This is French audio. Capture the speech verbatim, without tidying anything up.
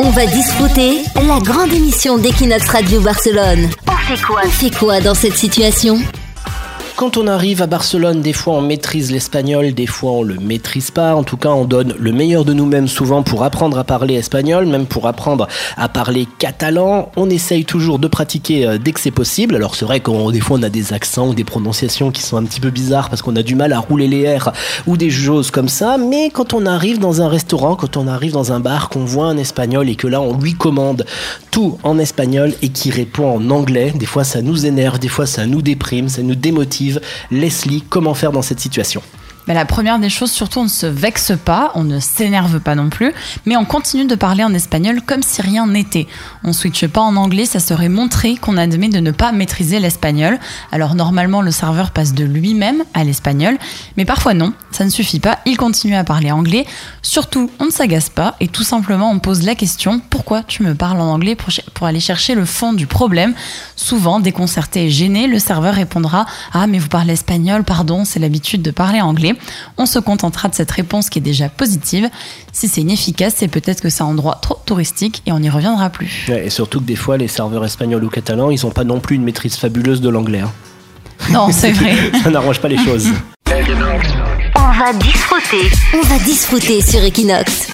On va disfruter, la grande émission d'Equinox Radio Barcelone. On fait quoi ? On fait quoi dans cette situation ? Quand on arrive à Barcelone, des fois on maîtrise l'espagnol, des fois on le maîtrise pas. En tout cas, on donne le meilleur de nous-mêmes souvent pour apprendre à parler espagnol, même pour apprendre à parler catalan. On essaye toujours de pratiquer dès que c'est possible. Alors c'est vrai qu'on des fois on a des accents ou des prononciations qui sont un petit peu bizarres parce qu'on a du mal à rouler les R ou des choses comme ça. Mais quand on arrive dans un restaurant, quand on arrive dans un bar, qu'on voit un espagnol et que là on lui commande tout en espagnol et qu'il répond en anglais, des fois ça nous énerve, des fois ça nous déprime, ça nous démotive. Leslie, comment faire dans cette situation ? Ben, la première des choses, surtout, on ne se vexe pas, on ne s'énerve pas non plus, mais on continue de parler en espagnol comme si rien n'était. On ne switche pas en anglais, ça serait montrer qu'on admet de ne pas maîtriser l'espagnol. Alors normalement, le serveur passe de lui-même à l'espagnol, mais parfois non, ça ne suffit pas, il continue à parler anglais. Surtout, on ne s'agace pas et tout simplement, on pose la question « Pourquoi tu me parles en anglais ?» pour, ch- pour aller chercher le fond du problème. Souvent, déconcerté et gêné, le serveur répondra « Ah, mais vous parlez espagnol, pardon, c'est l'habitude de parler anglais. » On se contentera de cette réponse qui est déjà positive. Si c'est inefficace, c'est peut-être que c'est un endroit trop touristique et on n'y reviendra plus. Ouais, et surtout que des fois, les serveurs espagnols ou catalans, ils n'ont pas non plus une maîtrise fabuleuse de l'anglais. Hein. Non, c'est vrai. Ça n'arrange pas les choses. On va disfruter. On va disfruter sur Equinox.